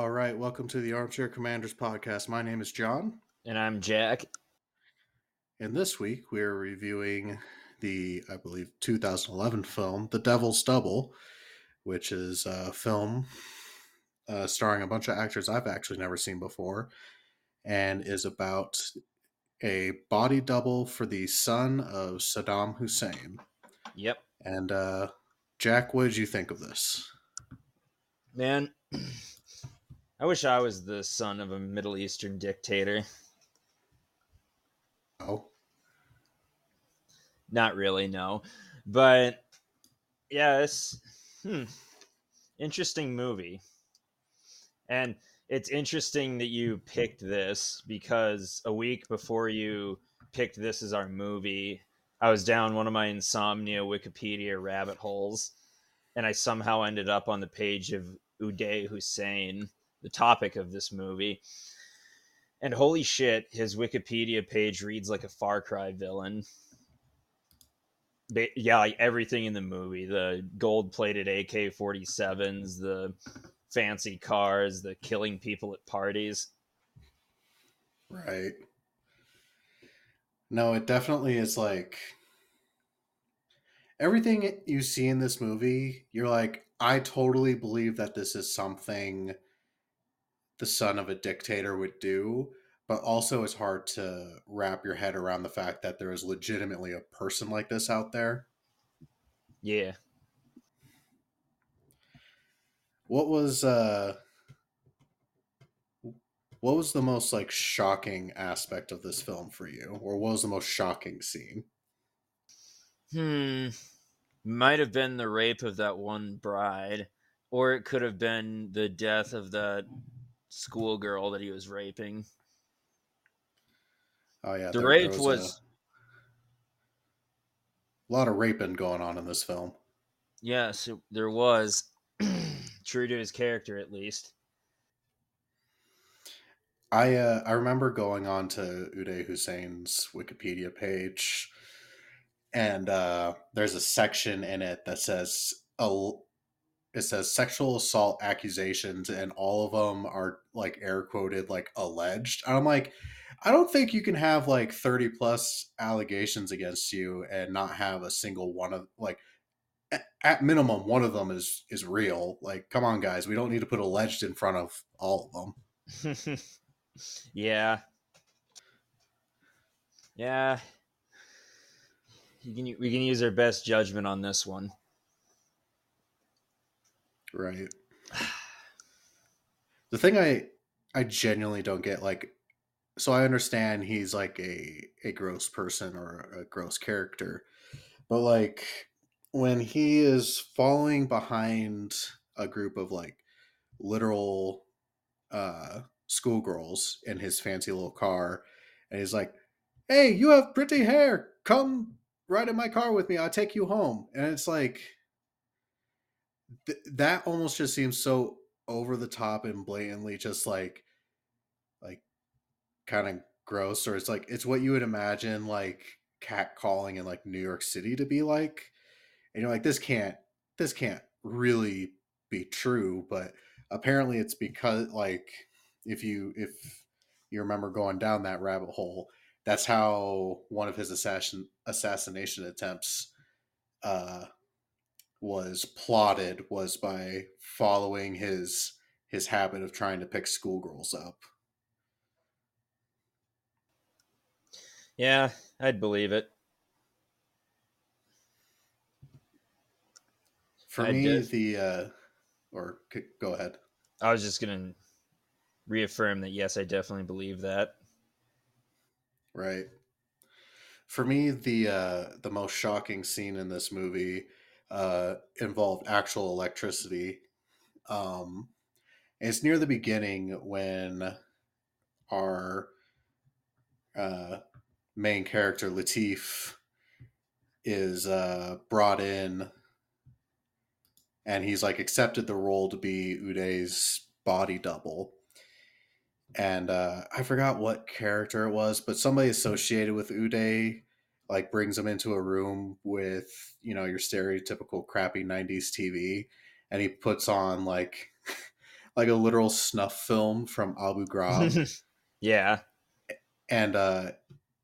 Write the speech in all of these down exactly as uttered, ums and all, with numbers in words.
All right, welcome to the Armchair Commanders podcast. My name is John. And I'm Jack. And this week we're reviewing the, I believe, two thousand eleven film, The Devil's Double, which is a film uh, starring a bunch of actors I've actually never seen before, and is about a body double for the son of Saddam Hussein. Yep. And uh, Jack, what did you think of this? Man, I wish I was the son of a Middle Eastern dictator. Oh. Not really, no. But, yeah, it's hmm, interesting movie. And it's interesting that you picked this, because a week before you picked this as our movie, I was down one of my insomnia Wikipedia rabbit holes, and I somehow ended up on the page of Uday Hussein, the topic of this movie. And holy shit, his Wikipedia page reads like a Far Cry villain. They, yeah, like everything in the movie. The gold-plated A K forty-sevens, the fancy cars, the killing people at parties. Right. No, it definitely is like... everything you see in this movie, you're like, I totally believe that this is something the son of a dictator would do, but also it's hard to wrap your head around the fact that there is legitimately a person like this out there. Yeah. What was uh, what was the most like shocking aspect of this film for you, or what was the most shocking scene? Hmm. Might have been the rape of that one bride, or it could have been the death of that schoolgirl that he was raping. Oh yeah, the there, rape there was, was a lot of raping going on in this film. Yes, it, there was. True to his character, at least. I uh, I remember going on to Uday Hussein's Wikipedia page, and uh, there's a section in it that says a. It says sexual assault accusations, and all of them are like air quoted, like alleged. And I'm like, I don't think you can have like thirty plus allegations against you and not have a single one of like at minimum, one of them is, is real. Like, come on guys, we don't need to put alleged in front of all of them. Yeah. Yeah. You can, we can use our best judgment on this one. Right. The thing I I genuinely don't get, like, so I understand he's like a a gross person or a gross character, but like when he is following behind a group of like literal uh schoolgirls in his fancy little car, and he's like, "Hey, you have pretty hair. Come ride in my car with me. I'll take you home." And it's like, Th- that almost just seems so over the top and blatantly just like like kind of gross, or it's like it's what you would imagine like catcalling in like New York City to be like, and you're like, this can't this can't really be true, but apparently it's because like if you if you remember going down that rabbit hole, that's how one of his assassin assassination attempts uh was plotted, was by following his his habit of trying to pick schoolgirls up. Yeah, I'd believe it. For I me, did. the... Uh, or go ahead. I was just going to reaffirm that, yes, I definitely believe that. Right. For me, the uh, the most shocking scene in this movie... Uh, involved actual electricity. Um, it's near the beginning when our uh, main character Latif is uh, brought in, and he's like accepted the role to be Uday's body double. And uh, I forgot what character it was, but somebody associated with Uday like brings him into a room with, you know, your stereotypical crappy nineties T V, and he puts on like like a literal snuff film from Abu Ghraib. Yeah. And uh,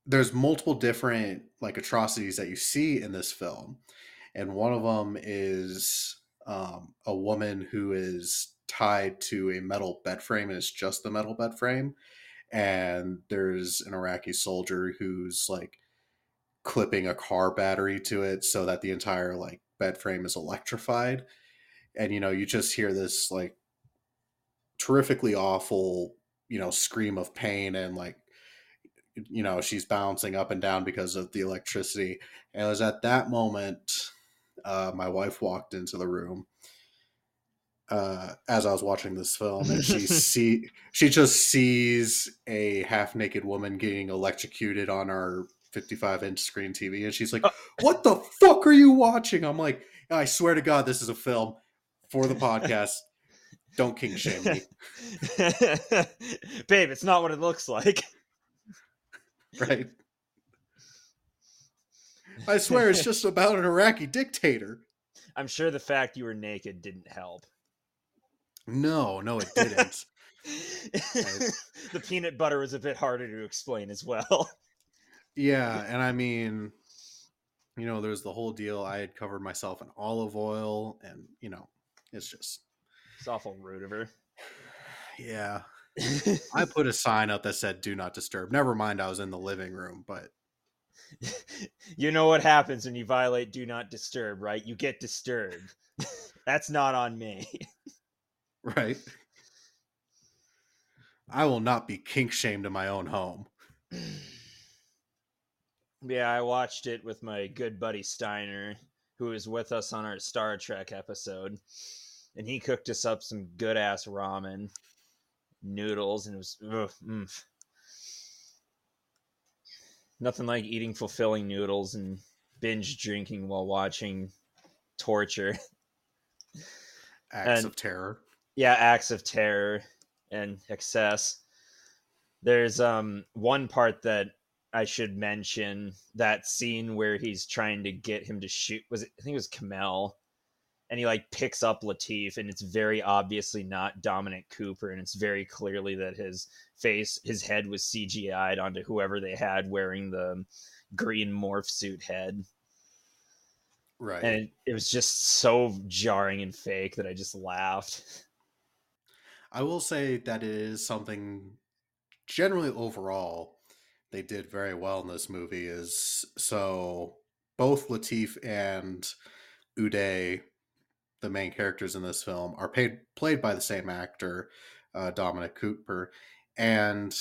there's multiple different like atrocities that you see in this film. And one of them is um, a woman who is tied to a metal bed frame, and it's just the metal bed frame. And there's an Iraqi soldier who's like clipping a car battery to it so that the entire like bed frame is electrified. And, you know, you just hear this like terrifically awful, you know, scream of pain, and like, you know, she's bouncing up and down because of the electricity. And it was at that moment, uh, my wife walked into the room uh, as I was watching this film, and she see she just sees a half naked woman getting electrocuted on our fifty-five inch screen T V. And she's like, "What the fuck are you watching?" I'm like, "I swear to God, this is a film for the podcast. Don't king shame me." Babe, it's not what it looks like. Right. I swear it's just about an Iraqi dictator. I'm sure the fact you were naked didn't help. No, no, it didn't. I... The peanut butter was a bit harder to explain as well. Yeah, and I mean, you know, there's the whole deal. I had covered myself in olive oil, and, you know, it's just... It's awful rude of her. Yeah. I put a sign up that said "Do not disturb." Never mind, I was in the living room, but you know what happens when you violate "Do not disturb," right? You get disturbed. That's not on me. Right. I will not be kink shamed in my own home. Yeah, I watched it with my good buddy Steiner, who was with us on our Star Trek episode, and he cooked us up some good ass ramen noodles, and it was ugh, mm. nothing like eating fulfilling noodles and binge drinking while watching torture. Acts and, of terror. Yeah, acts of terror and excess. There's um one part that I should mention, that scene where he's trying to get him to shoot, was it, I think it was Kamel. And he like picks up Latif, and it's very obviously not Dominic Cooper, and it's very clearly that his face, his head was C G I'd onto whoever they had wearing the green morph suit head. Right. And it, it was just so jarring and fake that I just laughed. I will say that it is something generally overall they did very well in this movie, is so both Latif and Uday, the main characters in this film, are paid, played by the same actor, uh, Dominic Cooper, and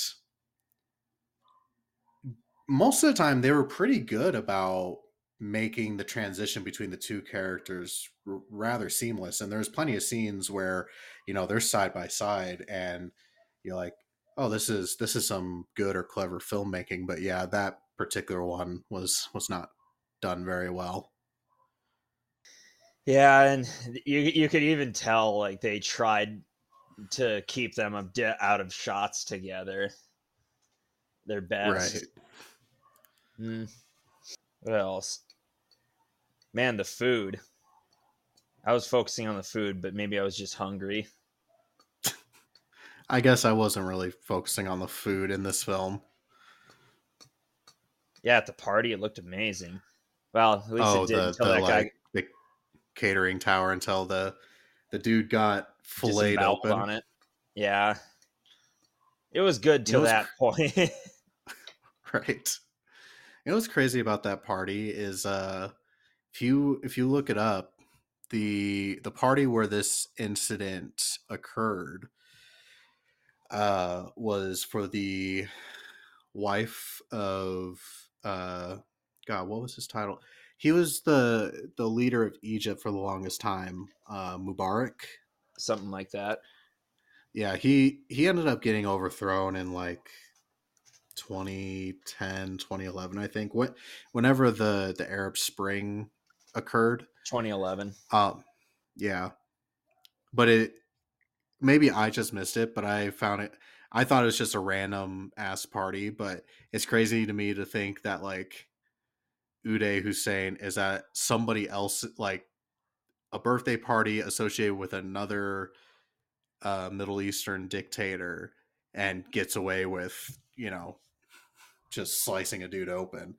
most of the time they were pretty good about making the transition between the two characters r- rather seamless. And there's plenty of scenes where, you know, they're side by side, and you're like, oh, this is this is some good or clever filmmaking. But yeah, that particular one was was not done very well. Yeah, and you you could even tell like they tried to keep them out of shots together. Their best. Right. Mm. What else? Man, the food. I was focusing on the food, but maybe I was just hungry. I guess I wasn't really focusing on the food in this film. Yeah, at the party, it looked amazing. Well, at least oh, it did the, until the, that like... guy... catering tower, until the the dude got filleted open on it. Yeah, it was good till was, that point. Right. You know what's crazy about that party is uh if you if you look it up, the the party where this incident occurred uh was for the wife of uh God, what was his title? He was the the leader of Egypt for the longest time, uh, Mubarak, something like that. Yeah, he he ended up getting overthrown in like twenty ten, twenty eleven, I think. When, whenever the, the Arab Spring occurred, twenty eleven. Um, yeah, but it maybe I just missed it, but I found it. I thought it was just a random ass party, but it's crazy to me to think that like Uday Hussein is at somebody else, like a birthday party associated with another a Middle Eastern dictator and gets away with, you know, just slicing a dude open.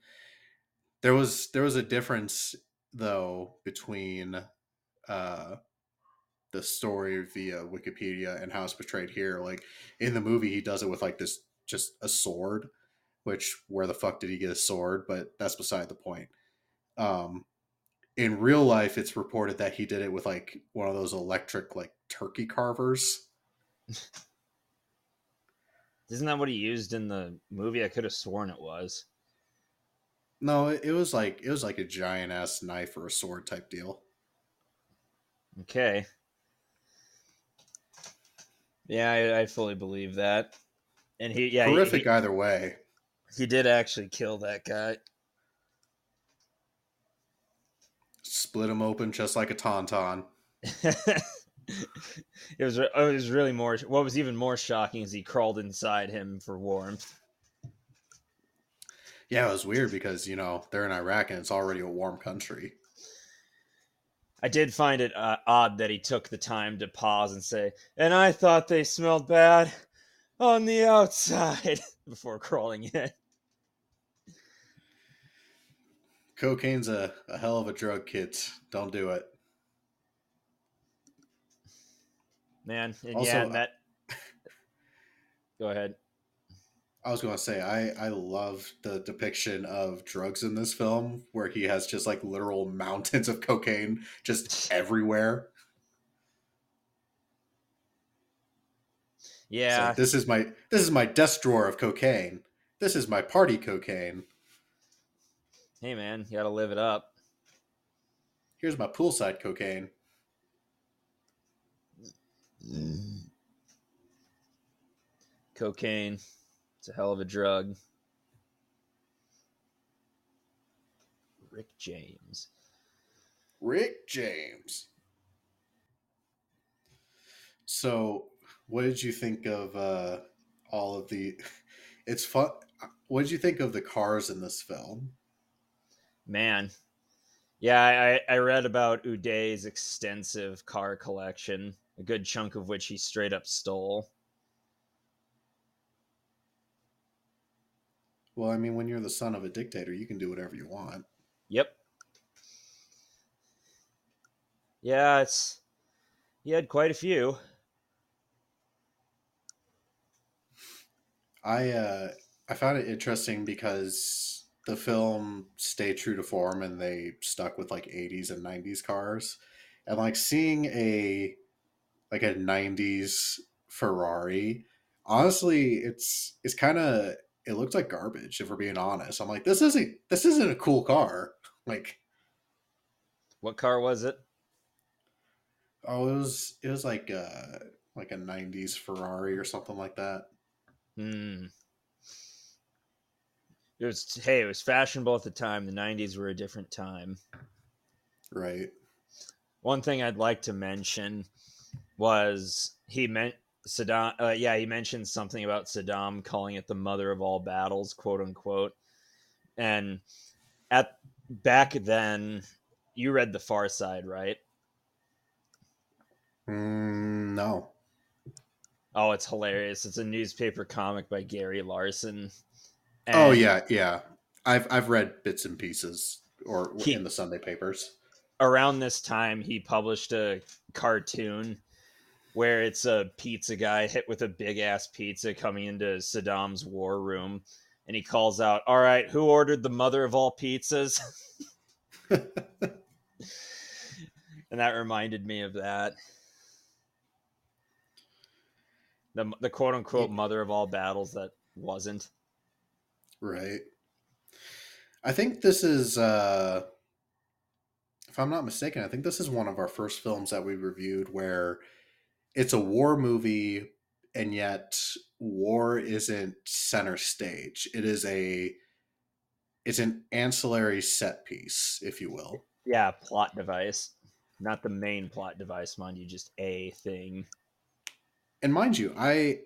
There was there was a difference though between uh, the story via Wikipedia and how it's portrayed here. Like in the movie, he does it with like this just a sword, which where the fuck did he get a sword? But that's beside the point. Um, in real life, it's reported that he did it with like one of those electric like turkey carvers. Isn't that what he used in the movie? I could have sworn it was. No, it was like it was like a giant ass knife or a sword type deal. Okay. Yeah, I, I fully believe that. And he, yeah, horrific he, he, either way. He did actually kill that guy. Split him open just like a tauntaun. It was it was really more. What was even more shocking is he crawled inside him for warmth. Yeah, it was weird because, you know, they're in Iraq and it's already a warm country. I did find it uh, odd that he took the time to pause and say, and I thought they smelled bad on the outside before crawling in. Cocaine's a, a hell of a drug, kids. Don't do it. Man, and also, yeah, that... Go ahead. I was going to say, I, I love the depiction of drugs in this film where he has just like literal mountains of cocaine just everywhere. Yeah. Like, this is my, this is my desk drawer of cocaine. This is my party cocaine. Hey man, you got to live it up. Here's my poolside cocaine. Mm. Cocaine. A hell of a drug. Rick James. Rick James. So, what did you think of uh, all of the? It's fun. What did you think of the cars in this film? Man, yeah, I, I read about Uday's extensive car collection, a good chunk of which he straight up stole. Well, I mean, when you're the son of a dictator, you can do whatever you want. Yep. Yeah, it's he had quite a few. I uh, I found it interesting because the film stayed true to form and they stuck with like eighties and nineties cars, and like seeing a like a nineties Ferrari. Honestly, it's it's kind of. It looks like garbage, if we're being honest. I'm like, this isn't this isn't a cool car. Like, what car was it? Oh, it was it was like a, like a nineties Ferrari or something like that. Hmm. It was hey, it was fashionable at the time. The nineties were a different time. Right. One thing I'd like to mention was he meant. Saddam, uh, yeah, he mentioned something about Saddam calling it the mother of all battles, quote unquote. And at back then, you read The Far Side, right? Mm, no. Oh, it's hilarious! It's a newspaper comic by Gary Larson. And oh yeah, yeah. I've I've read bits and pieces, or he, in the Sunday papers. Around this time, he published a cartoon. Where it's a pizza guy hit with a big ass pizza coming into Saddam's war room. And he calls out, all right, who ordered the mother of all pizzas? And that reminded me of that. The, the quote unquote mother of all battles that wasn't. Right. I think this is, uh, if I'm not mistaken, I think this is one of our first films that we reviewed where it's a war movie, and yet war isn't center stage. It is a, it's an ancillary set piece, if you will. Yeah, plot device. Not the main plot device, mind you, just a thing. And mind you, I,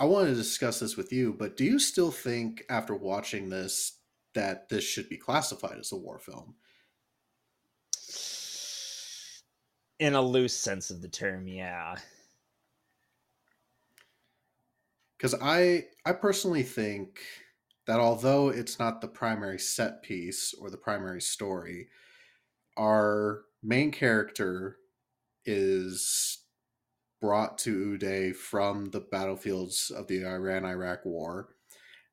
I wanted to discuss this with you, but do you still think, after watching this, that this should be classified as a war film? In a loose sense of the term, yeah. Because I, I personally think that although it's not the primary set piece or the primary story, our main character is brought to Uday from the battlefields of the Iran-Iraq War.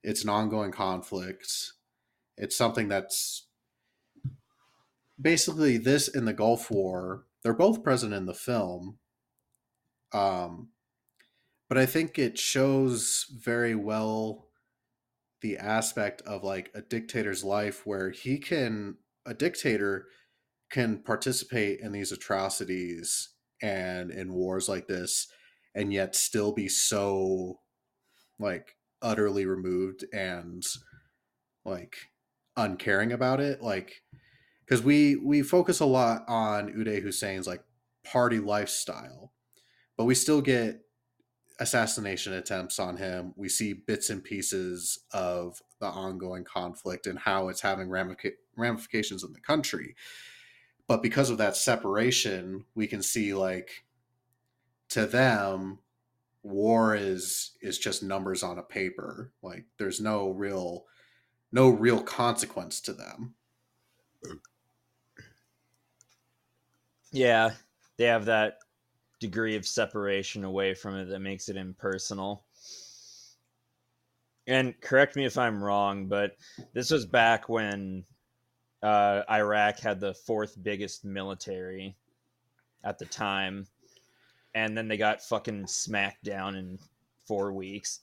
It's an ongoing conflict. It's something that's basically this and the Gulf War. They're both present in the film. Um, but I think it shows very well the aspect of like a dictator's life where he can, a dictator can participate in these atrocities and in wars like this, and yet still be so like utterly removed and like uncaring about it. Like, because we we focus a lot on Uday Hussein's like party lifestyle, but we still get assassination attempts on him. We see bits and pieces of the ongoing conflict and how it's having ramica- ramifications in the country. But because of that separation, we can see like to them, war is is just numbers on a paper. Like there's no real no real consequence to them. Yeah, they have that degree of separation away from it that makes it impersonal. And correct me if I'm wrong, but this was back when uh, Iraq had the fourth biggest military at the time, and then they got fucking smacked down in four weeks.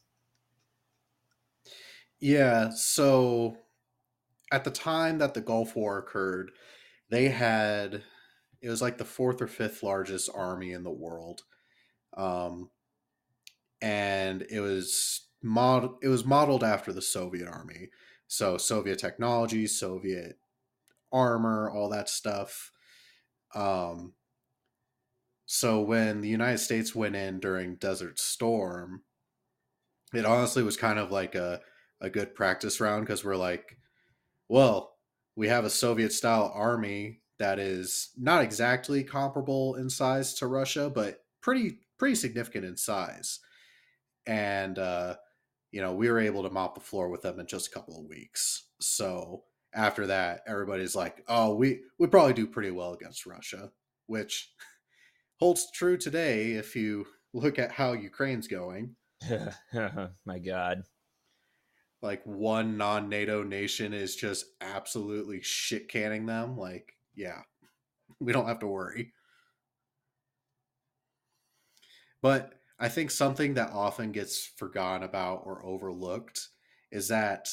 Yeah, so at the time that the Gulf War occurred, they had... It was like the fourth or fifth largest army in the world. Um, and it was mod- it was modeled after the Soviet army. So Soviet technology, Soviet armor, all that stuff. Um, so when the United States went in during Desert Storm, it honestly was kind of like a, a good practice round, because we're like, well, we have a Soviet-style army that is not exactly comparable in size to Russia, but pretty pretty significant in size. And, uh, you know, we were able to mop the floor with them in just a couple of weeks. So after that, everybody's like, oh, we, we probably do pretty well against Russia, which holds true today if you look at how Ukraine's going. My God. Like one non-NATO nation is just absolutely shit-canning them. Like, yeah, we don't have to worry. But I think something that often gets forgotten about or overlooked is that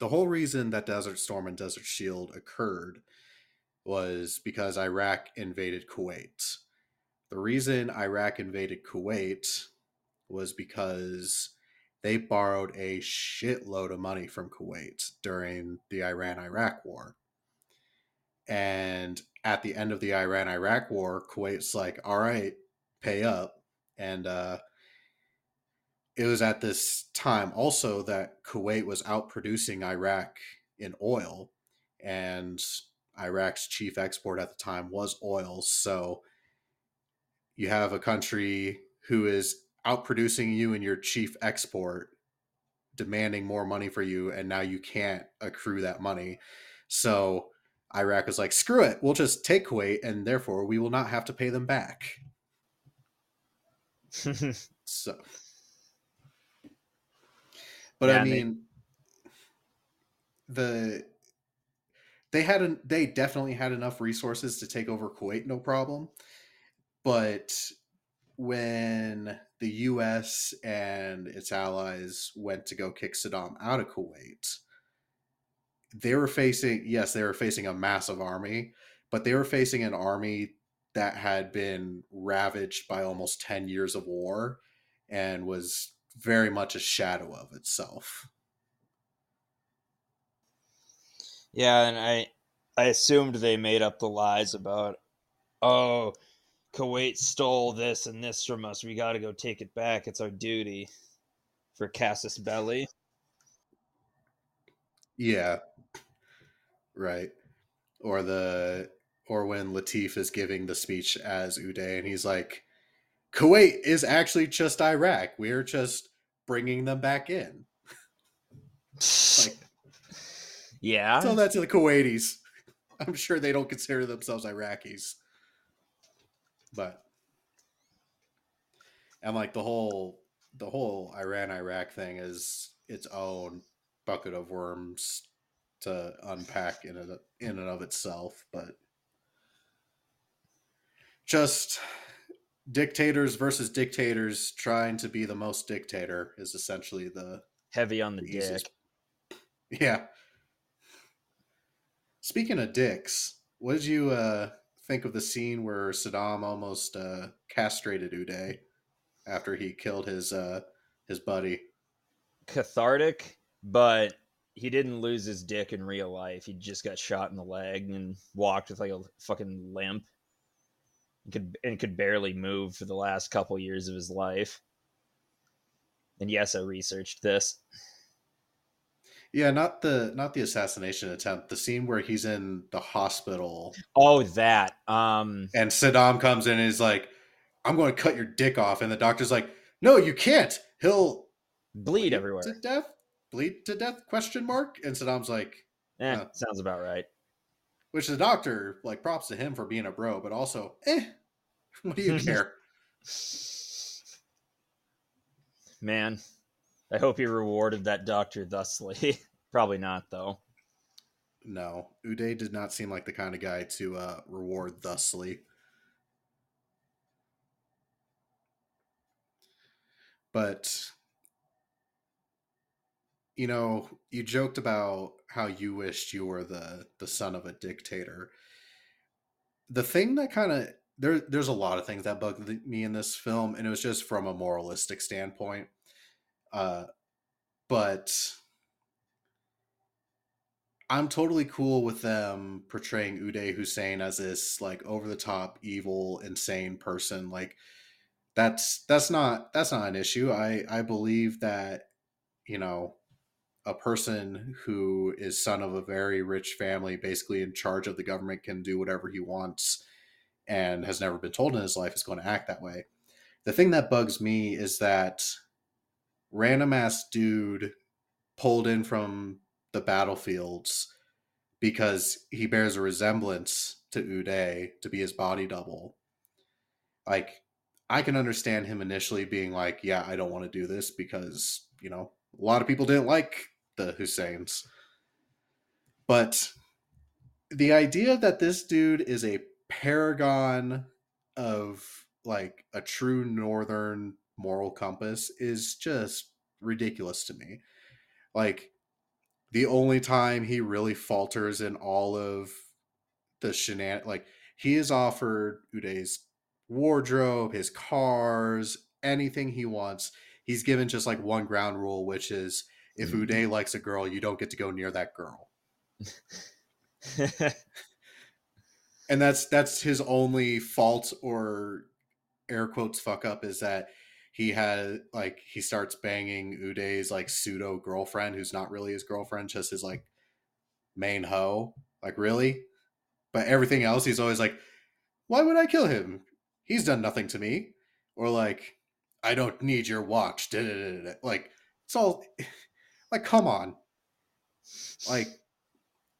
the whole reason that Desert Storm and Desert Shield occurred was because Iraq invaded Kuwait. The reason Iraq invaded Kuwait was because they borrowed a shitload of money from Kuwait during the Iran-Iraq War. And at the end of the Iran-Iraq War, Kuwait's like, all right, pay up. And uh, it was at this time also that Kuwait was outproducing Iraq in oil. And Iraq's chief export at the time was oil. So you have a country who is outproducing you in your chief export, demanding more money for you, and now you can't accrue that money. So Iraq was like, screw it, we'll just take Kuwait, and therefore we will not have to pay them back. So, but yeah, I mean, they... the they had an, they definitely had enough resources to take over Kuwait, no problem. But when the U S and its allies went to go kick Saddam out of Kuwait, they were facing, yes, they were facing a massive army, but they were facing an army that had been ravaged by almost ten years of war and was very much a shadow of itself. Yeah, and I, I assumed they made up the lies about, oh, Kuwait stole this and this from us. We got to go take it back. It's our duty, for Casus Belli. Yeah. Right. Or the or when Latif is giving the speech as Uday and he's like, Kuwait is actually just Iraq. We're just bringing them back in. Like, yeah. Tell that to the Kuwaitis. I'm sure they don't consider themselves Iraqis. But and like the whole the whole Iran-Iraq thing is its own bucket of worms to unpack in and, in and of itself, but just dictators versus dictators trying to be the most dictator is essentially the heavy on the, the dick. Easiest. Yeah. Speaking of dicks, what did you uh, think of the scene where Saddam almost uh, castrated Uday after he killed his uh, his buddy? Cathartic, but he didn't lose his dick in real life. He just got shot in the leg and walked with like a fucking limp. He could and could barely move for the last couple years of his life. And yes, I researched this. Yeah, not the not the assassination attempt. The scene where he's in the hospital. Oh, that. Um, and Saddam comes in and is like, "I'm going to cut your dick off," and the doctor's like, "No, you can't. He'll bleed, bleed everywhere to death." Bleed to death question mark and Saddam's like eh, uh, sounds about right, which the doctor, like, props to him for being a bro, but also eh, what do you care, man? I hope he rewarded that doctor thusly. Probably not, though. No, Uday did not seem like the kind of guy to uh reward thusly. But you know, you joked about how you wished you were the, the son of a dictator. The thing that kind of, there, there's a lot of things that bugged me in this film, and it was just from a moralistic standpoint. Uh, but I'm totally cool with them portraying Uday Hussein as this, like, over-the-top, evil, insane person. Like, that's that's not that's not an issue. I, I believe that, you know, a person who is son of a very rich family, basically in charge of the government, can do whatever he wants and has never been told in his life is going to act that way. The thing that bugs me is that random ass dude pulled in from the battlefields because he bears a resemblance to Uday to be his body double. Like, I can understand him initially being like, yeah, I don't want to do this because, you know, a lot of people didn't like the Husseins, but the idea that this dude is a paragon of, like, a true northern moral compass is just ridiculous to me. Like, the only time he really falters in all of the shenan, like, he is offered Uday's wardrobe, his cars, anything he wants. He's given just, like, one ground rule, which is if Uday likes a girl, you don't get to go near that girl. And that's that's his only fault, or air quotes fuck up, is that he had, like, he starts banging Uday's, like, pseudo girlfriend, who's not really his girlfriend, just his, like, main hoe. Like, really? But everything else, he's always like, why would I kill him? He's done nothing to me. Or, like, I don't need your watch. Da, da, da, da. Like, it's all, like, come on. Like,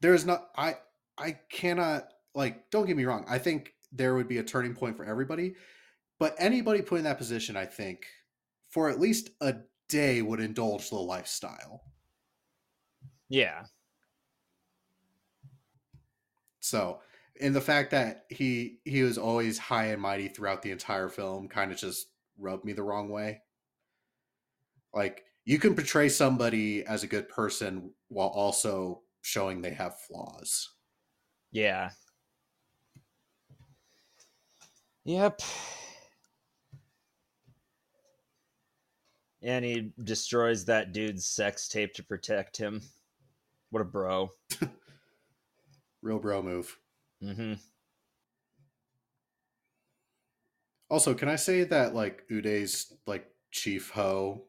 there's not, I, I cannot, like, don't get me wrong. I think there would be a turning point for everybody, but anybody put in that position, I think, for at least a day would indulge the lifestyle. Yeah. So, and the fact that he, he was always high and mighty throughout the entire film kind of just rubbed me the wrong way. Like, you can portray somebody as a good person while also showing they have flaws. Yeah. Yep. And he destroys that dude's sex tape to protect him. What a bro. Real bro move. Mm-hmm. Also, can I say that, like, Uday's, like, chief hoe,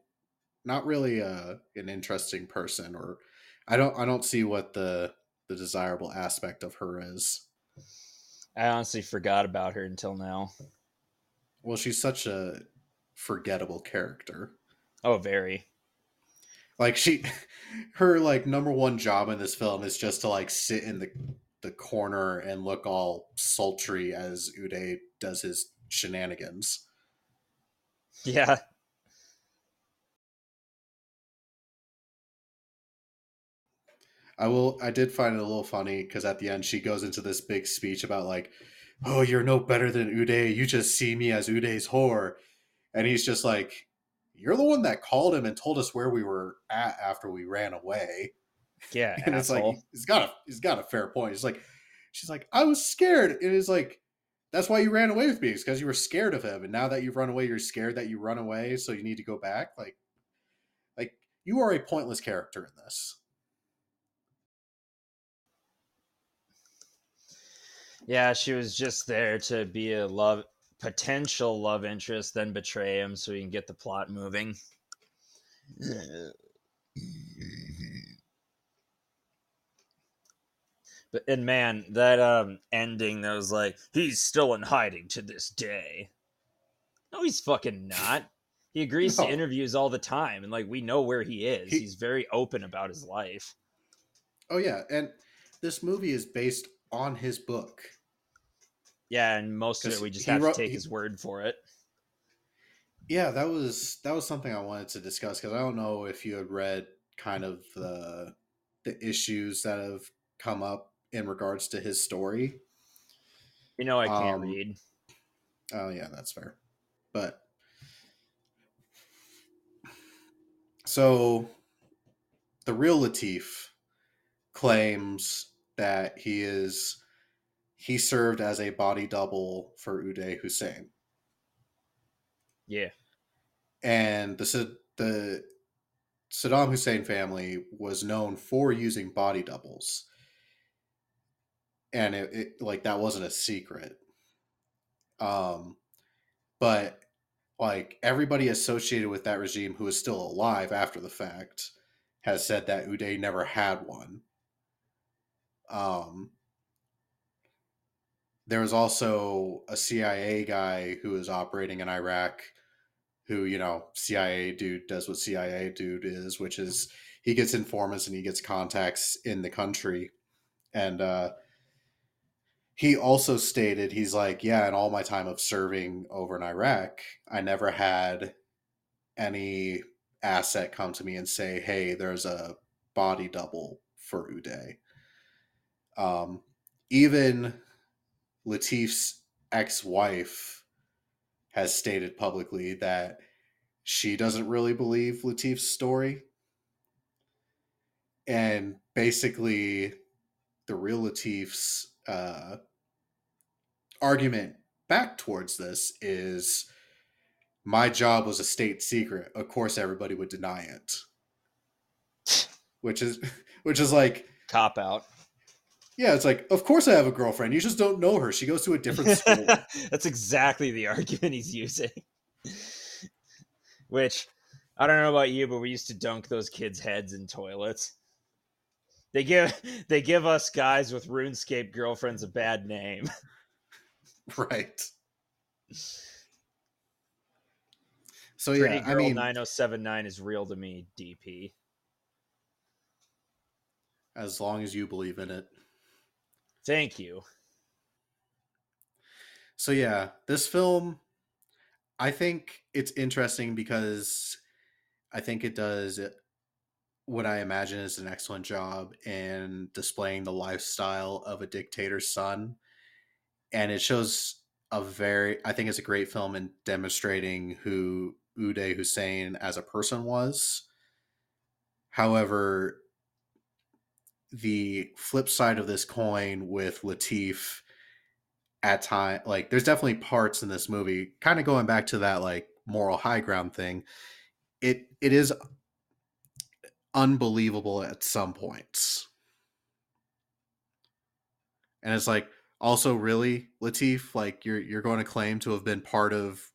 not really a, an interesting person, or I don't I don't see what the the desirable aspect of her is. I honestly forgot about her until now. Well, she's such a forgettable character. Oh, very. Like, she, her, like, number one job in this film is just to, like, sit in the the corner and look all sultry as Uday does his shenanigans. Yeah. I will, I did find it a little funny because at the end she goes into this big speech about, like, oh, you're no better than Uday. You just see me as Uday's whore. And he's just like, you're the one that called him and told us where we were at after we ran away. Yeah. And asshole. It's like, he's got a, he's got a fair point. It's like, she's like, I was scared. It is like, that's why you ran away with me. It's because you were scared of him. And now that you've run away, you're scared that you run away. So you need to go back. Like, like you are a pointless character in this. Yeah. She was just there to be a love, potential love interest, then betray him so he can get the plot moving. But and man, that um ending that was like, he's still in hiding to this day. No, he's fucking not. He agrees no. to interviews all the time, and like we know where he is. He, he's very open about his life. Oh yeah, and this movie is based on his book. Yeah, and most of it we just have wrote, to take he, his word for it. Yeah, that was that was something I wanted to discuss because I don't know if you had read kind of the the issues that have come up in regards to his story. You know, I can't um, read. Oh yeah, that's fair. But so the real Latif claims that he is. He served as a body double for Uday Hussein. Yeah. And the, the Saddam Hussein family was known for using body doubles. And it, it like, that wasn't a secret. Um, but like everybody associated with that regime who is still alive after the fact has said that Uday never had one. Um, There was also a C I A guy who was operating in Iraq who, you know, C I A dude does what C I A dude is, which is he gets informants and he gets contacts in the country. And uh, he also stated, he's like, yeah, in all my time of serving over in Iraq, I never had any asset come to me and say, hey, there's a body double for Uday. Um, even... Latif's ex-wife has stated publicly that she doesn't really believe Latif's story. And basically, the real Latif's uh, argument back towards this is, my job was a state secret. Of course, everybody would deny it. Which is, which is like... Cop out. Yeah, it's like, of course I have a girlfriend. You just don't know her. She goes to a different school. That's exactly the argument he's using. Which, I don't know about you, but we used to dunk those kids' heads in toilets. They give they give us guys with RuneScape girlfriends a bad name. Right. So Pretty yeah, girl I mean, nine oh seven nine is real to me, D P. As long as you believe in it. Thank you. So yeah, this film, I think it's interesting because I think it does what I imagine is an excellent job in displaying the lifestyle of a dictator's son. And it shows a very, I think it's a great film in demonstrating who Uday Hussein as a person was. However, the flip side of this coin with Latif at time, like there's definitely parts in this movie kind of going back to that, like moral high ground thing. It, it is unbelievable at some points. And it's like, also really Latif, like you're, you're going to claim to have been part of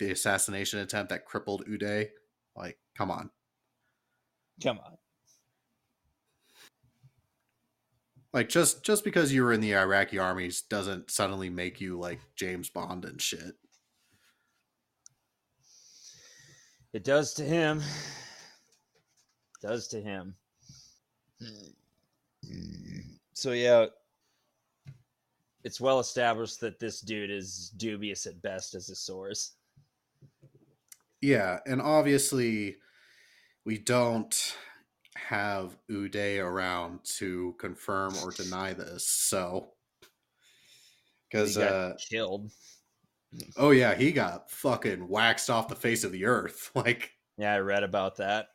the assassination attempt that crippled Uday. Like, come on. Come on. Like, just, just because you were in the Iraqi armies doesn't suddenly make you, like, James Bond and shit. It does to him. It does to him. So, yeah, it's well established that this dude is dubious at best as a source. Yeah, and obviously we don't have Uday around to confirm or deny this, so... Because he got uh, killed. Oh, yeah, he got fucking waxed off the face of the earth. Like, yeah, I read about that.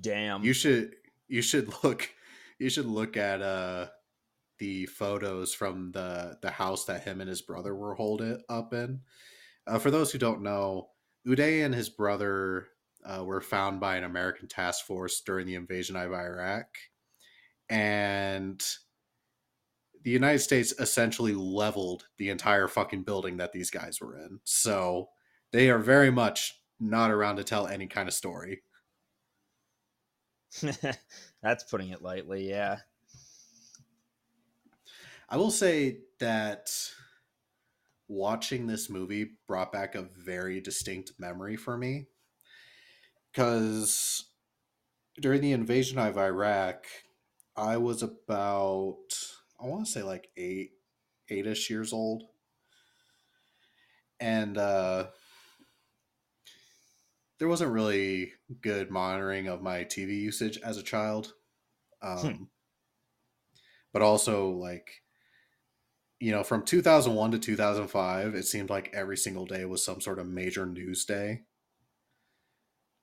Damn. You should you should look you should look at uh the photos from the the house that him and his brother were holding up in. Uh, for those who don't know, Uday and his brother uh, were found by an American task force during the invasion of Iraq, and the United States essentially leveled the entire fucking building that these guys were in. So they are very much not around to tell any kind of story. That's putting it lightly, yeah. I will say that watching this movie brought back a very distinct memory for me, because during the invasion of Iraq, I was about... I want to say like eight, eight-ish years old. And uh, there wasn't really good monitoring of my T V usage as a child. Um, hmm. But also like, you know, from two thousand one to two thousand five, it seemed like every single day was some sort of major news day.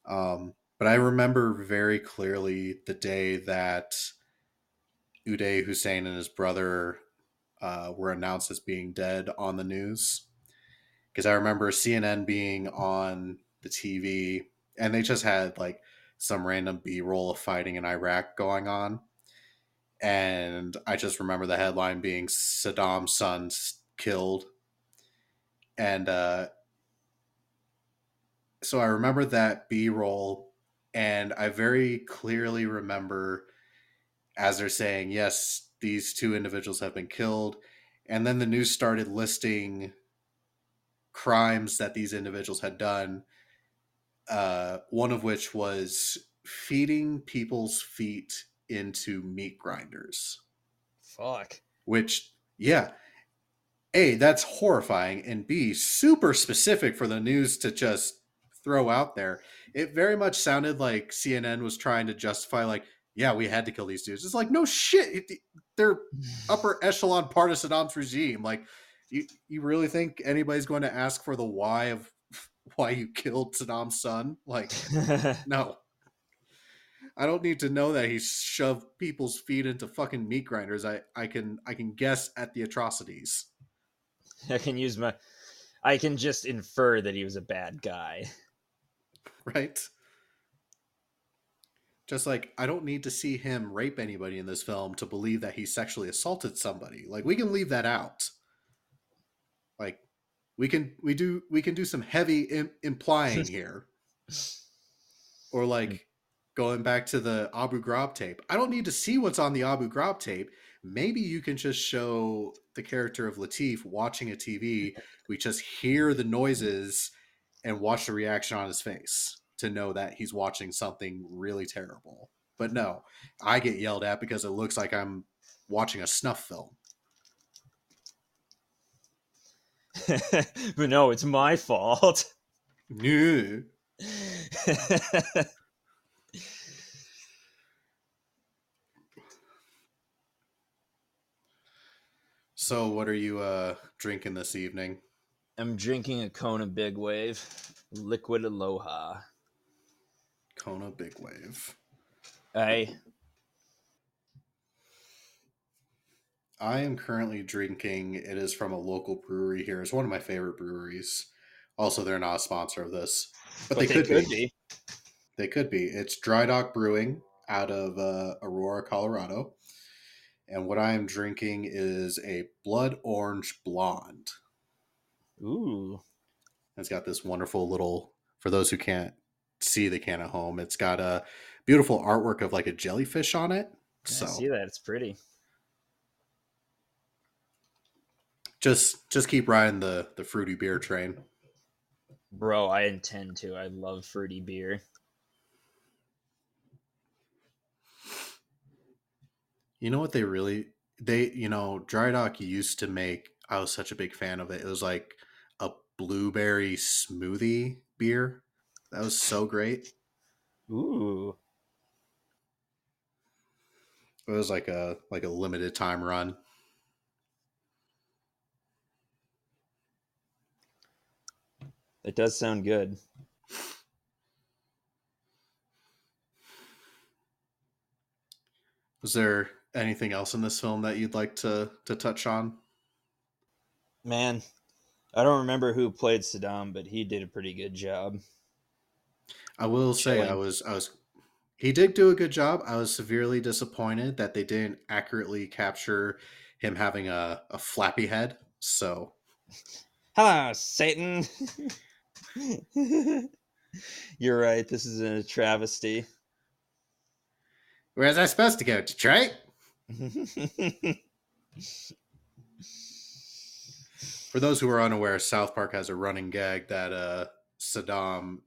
Um, but I remember very clearly the day that Uday Hussein and his brother uh, were announced as being dead on the news, because I remember C N N being on the T V and they just had like some random B-roll of fighting in Iraq going on, and I just remember the headline being Saddam's son killed, and uh, so I remember that B-roll, and I very clearly remember as they're saying, yes, these two individuals have been killed. And then the news started listing crimes that these individuals had done, uh, one of which was feeding people's feet into meat grinders. Fuck. Which, yeah. A, that's horrifying. And B, super specific for the news to just throw out there. It very much sounded like C N N was trying to justify, like, yeah, we had to kill these dudes. It's like, no shit. They're upper echelon part of Saddam's regime. Like, you, you really think anybody's going to ask for the why of why you killed Saddam's son? Like, no. I don't need to know that he shoved people's feet into fucking meat grinders. I, I can I can guess at the atrocities. I can use my... I can just infer that he was a bad guy. Right? Just like, I don't need to see him rape anybody in this film to believe that he sexually assaulted somebody. Like, we can leave that out. Like, we can we do we can do some heavy im- implying here. Or like, going back to the Abu Ghraib tape. I don't need to see what's on the Abu Ghraib tape. Maybe you can just show the character of Latif watching a T V. We just hear the noises and watch the reaction on his face to know that he's watching something really terrible. But no, I get yelled at because it looks like I'm watching a snuff film. But no, it's my fault. No. So what are you uh, drinking this evening? I'm drinking a Kona Big Wave, Liquid Aloha. Kona Big Wave. I I am currently drinking. It is from a local brewery here. It's one of my favorite breweries. Also, they're not a sponsor of this, but, but they, they could, could be. be. They could be. It's Dry Dock Brewing out of uh, Aurora, Colorado. And what I am drinking is a Blood Orange Blonde. Ooh. It's got this wonderful little, for those who can't see the can at home, it's got a beautiful artwork of like a jellyfish on it. Yeah, so I see that, it's pretty. Just just keep riding the the fruity beer train. Bro, I intend to. I love fruity beer. You know what they really... They, you know, Dry Dock used to make... I was such a big fan of it. It was like a blueberry smoothie beer. That was so great. Ooh. It was like a like a limited time run. It does sound good. Was there anything else in this film that you'd like to, to touch on? Man, I don't remember who played Saddam, but he did a pretty good job. I will say I was I was he did do a good job. I was severely disappointed that they didn't accurately capture him having a, a flappy head. So hello, Satan. You're right, this is a travesty. Where was I supposed to go? Detroit? For those who are unaware, South Park has a running gag that uh, Saddam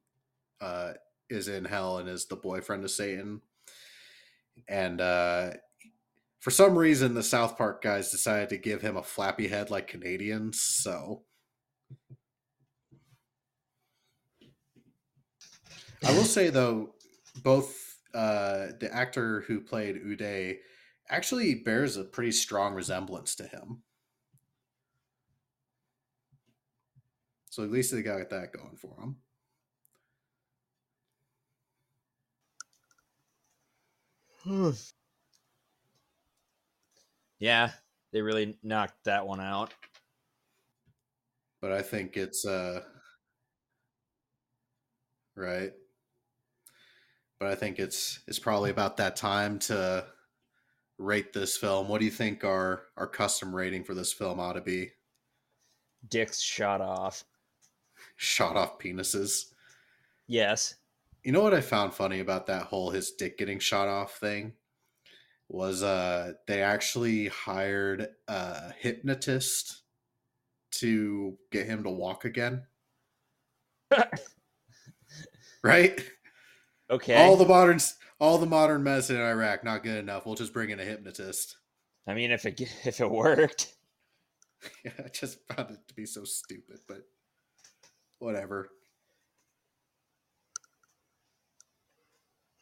uh, is in hell and is the boyfriend of Satan. And uh, for some reason, the South Park guys decided to give him a flappy head like Canadians. So I will say, though, both uh, the actor who played Uday actually bears a pretty strong resemblance to him. So at least they got that going for them. Hmm. Yeah, they really knocked that one out. But I think it's uh, right. But I think it's it's probably about that time to rate this film. What do you think our our custom rating for this film ought to be? Dicks shot off. Shot off penises. Yes. You know what I found funny about that whole his dick getting shot off thing was uh they actually hired a hypnotist to get him to walk again. Right? Okay. All the modern all the modern medicine in Iraq not good enough. We'll just bring in a hypnotist. I mean, if it if it worked. Yeah, I just found it to be so stupid, but whatever.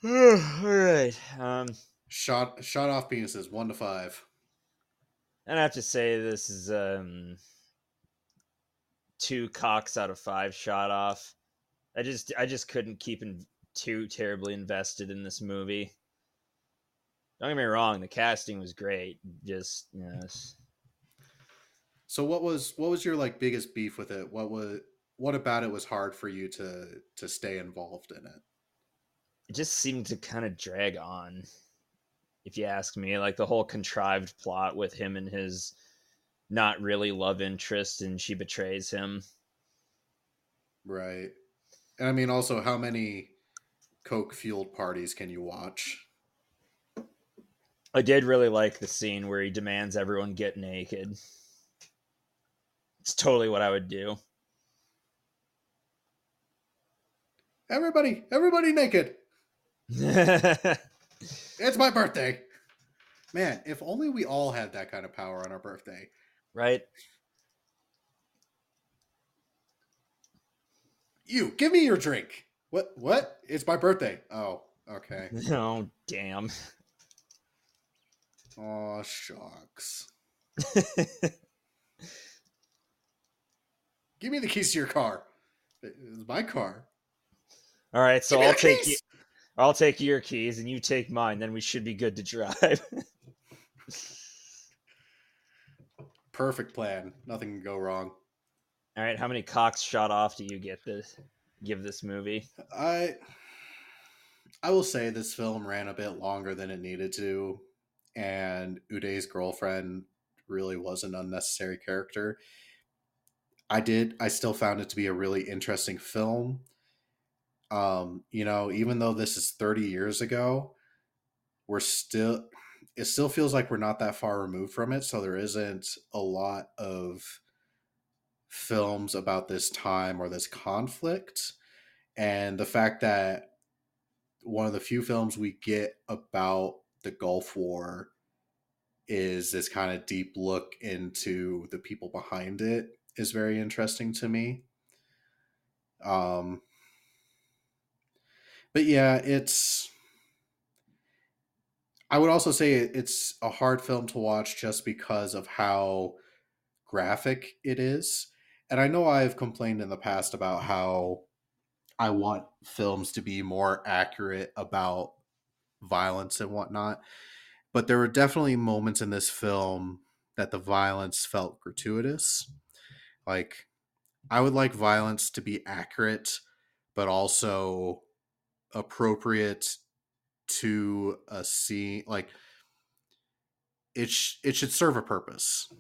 All right. Um, shot shot off penises, one to five. And I have to say this is um, two cocks out of five shot off. I just I just couldn't keep in, too terribly invested in this movie. Don't get me wrong, the casting was great. Just you know. So what was what was your like biggest beef with it? What was What about it was hard for you to to stay involved in it? It just seemed to kind of drag on, if you ask me. Like the whole contrived plot with him and his not really love interest, and she betrays him. Right. And I mean, also, how many coke-fueled parties can you watch? I did really like the scene where he demands everyone get naked. It's totally what I would do. Everybody, everybody naked. It's my birthday. Man, if only we all had that kind of power on our birthday. Right? You, give me your drink. What? What? It's my birthday. Oh, okay. Oh, damn. Oh, shucks. Give me the keys to your car. It's my car. All right, so I'll take you, I'll take your keys and you take mine. Then we should be good to drive. Perfect plan. Nothing can go wrong. All right, how many cocks shot off do you get this? Give this movie? I I will say this film ran a bit longer than it needed to, and Uday's girlfriend really was an unnecessary character. I did. I still found it to be a really interesting film. Um, you know, even though this is thirty years ago, we're still, it still feels like we're not that far removed from it. So there isn't a lot of films about this time or this conflict. And the fact that one of the few films we get about the Gulf War is this kind of deep look into the people behind it is very interesting to me. Um, but yeah, it's, I would also say it's a hard film to watch just because of how graphic it is. And I know I've complained in the past about how I want films to be more accurate about violence and whatnot, but there were definitely moments in this film that the violence felt gratuitous. Like, I would like violence to be accurate, but also appropriate to a scene. Like, it sh- it should serve a purpose.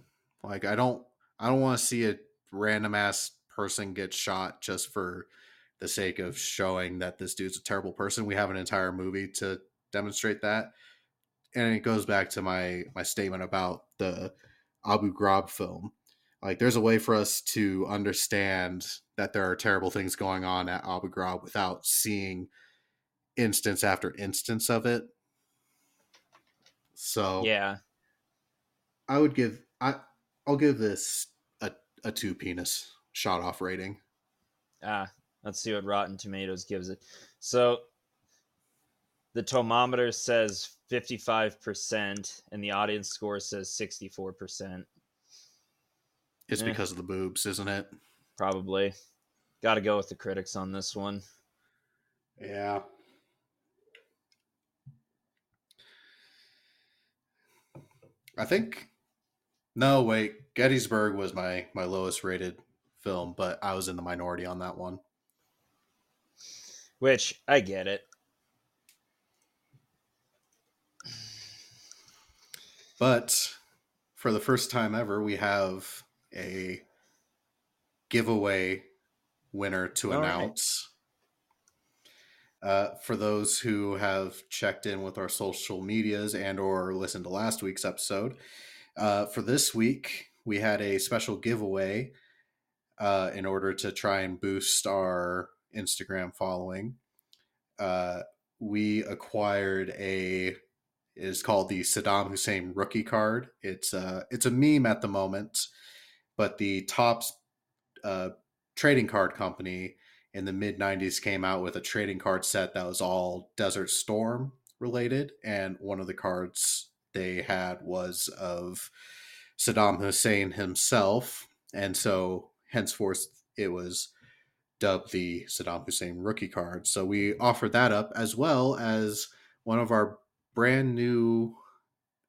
Like, I don't I don't want to see a random ass person get shot just for the sake of showing that this dude's a terrible person. We have an entire movie to demonstrate that. And it goes back to my my statement about the Abu Ghraib film. Like, there's a way for us to understand that there are terrible things going on at Abu Ghraib without seeing instance after instance of it. So yeah, I would give I I'll give this a a two penis shot off rating. Ah, let's see what Rotten Tomatoes gives it. So the Tomometer says fifty-five percent and the audience score says sixty-four percent. It's because of the boobs, isn't it? Probably. Got to go with the critics on this one. Yeah. I think... No, wait. Gettysburg was my, my lowest rated film, but I was in the minority on that one. Which, I get it. But, for the first time ever, we have... a giveaway winner to All announce. Right. Uh, for those who have checked in with our social medias and or listened to last week's episode, uh, for this week, we had a special giveaway uh, in order to try and boost our Instagram following. Uh, we acquired a, it's called the Saddam Hussein rookie card. It's a, it's a meme at the moment. But the Topps uh, trading card company in the mid nineties came out with a trading card set that was all Desert Storm related. And one of the cards they had was of Saddam Hussein himself. And so henceforth, it was dubbed the Saddam Hussein rookie card. So we offered that up, as well as one of our brand new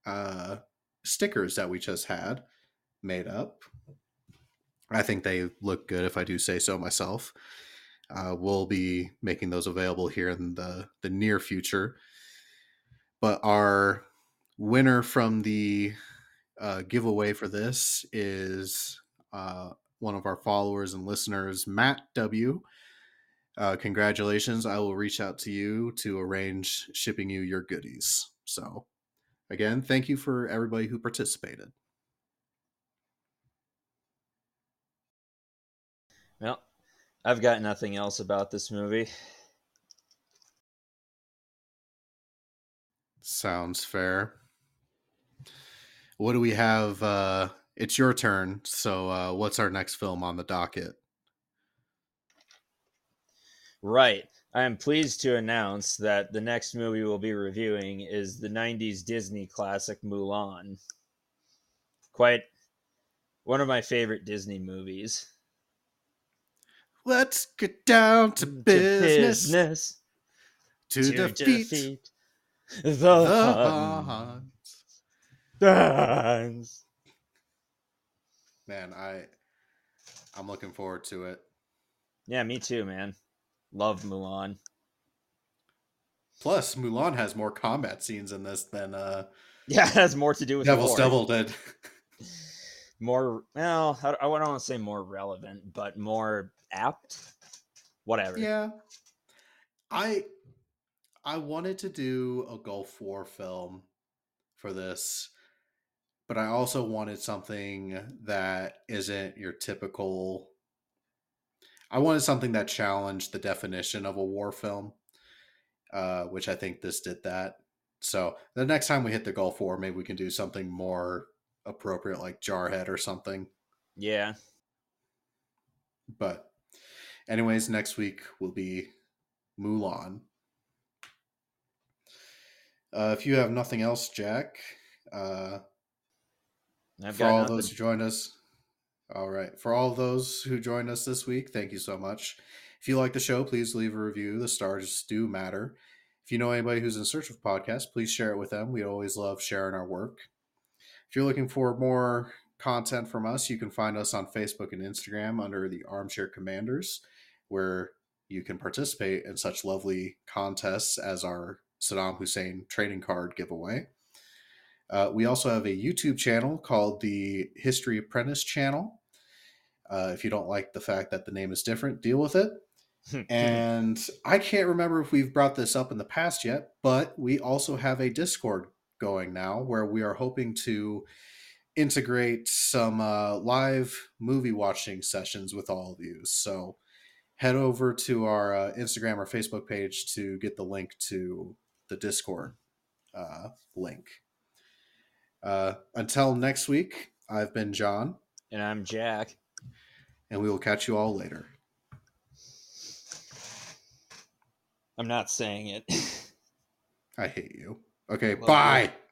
uh, stickers that we just had made up. I think they look good, if I do say so myself. Uh, we'll be making those available here in the, the near future. But our winner from the uh, giveaway for this is uh, one of our followers and listeners, Matt W. Uh, congratulations. I will reach out to you to arrange shipping you your goodies. So, again, thank you for everybody who participated. Well, I've got nothing else about this movie. Sounds fair. What do we have? Uh, it's your turn. So uh, what's our next film on the docket? Right. I am pleased to announce that the next movie we'll be reviewing is the nineties Disney classic Mulan. Quite one of my favorite Disney movies. Let's get down to business, to, business. to, to defeat, defeat the, the Huns. Huns. Man, I, I'm looking forward to it. Yeah, me too, man. Love Mulan. Plus, Mulan has more combat scenes in this than... Uh, yeah, it has more to do with the Devil's Double did. More, well, I don't want to say more relevant, but more... apt, whatever. Yeah, I I wanted to do a Gulf War film for this, but I also wanted something that isn't your typical. I wanted something that challenged the definition of a war film, uh, which I think this did that. So the next time we hit the Gulf War, maybe we can do something more appropriate, like Jarhead or something. Yeah. But anyways, next week will be Mulan. Uh, if you have nothing else, Jack, uh, I've for got all nothing. Those who joined us, all right. For all those who joined us this week, thank you so much. If you like the show, please leave a review. The stars do matter. If you know anybody who's in search of a podcast, please share it with them. We always love sharing our work. If you're looking for more content from us, you can find us on Facebook and Instagram under the Armchair Commanders, where you can participate in such lovely contests as our Saddam Hussein trading card giveaway. Uh, we also have a YouTube channel called the History Apprentice channel. Uh, if you don't like the fact that the name is different, deal with it. And I can't remember if we've brought this up in the past yet, but we also have a Discord going now where we are hoping to integrate some uh, live movie watching sessions with all of you. So head over to our uh, Instagram or Facebook page to get the link to the Discord uh, link. Uh, until next week, I've been John. And I'm Jack. And we will catch you all later. I'm not saying it. I hate you. Okay, well, bye. Well.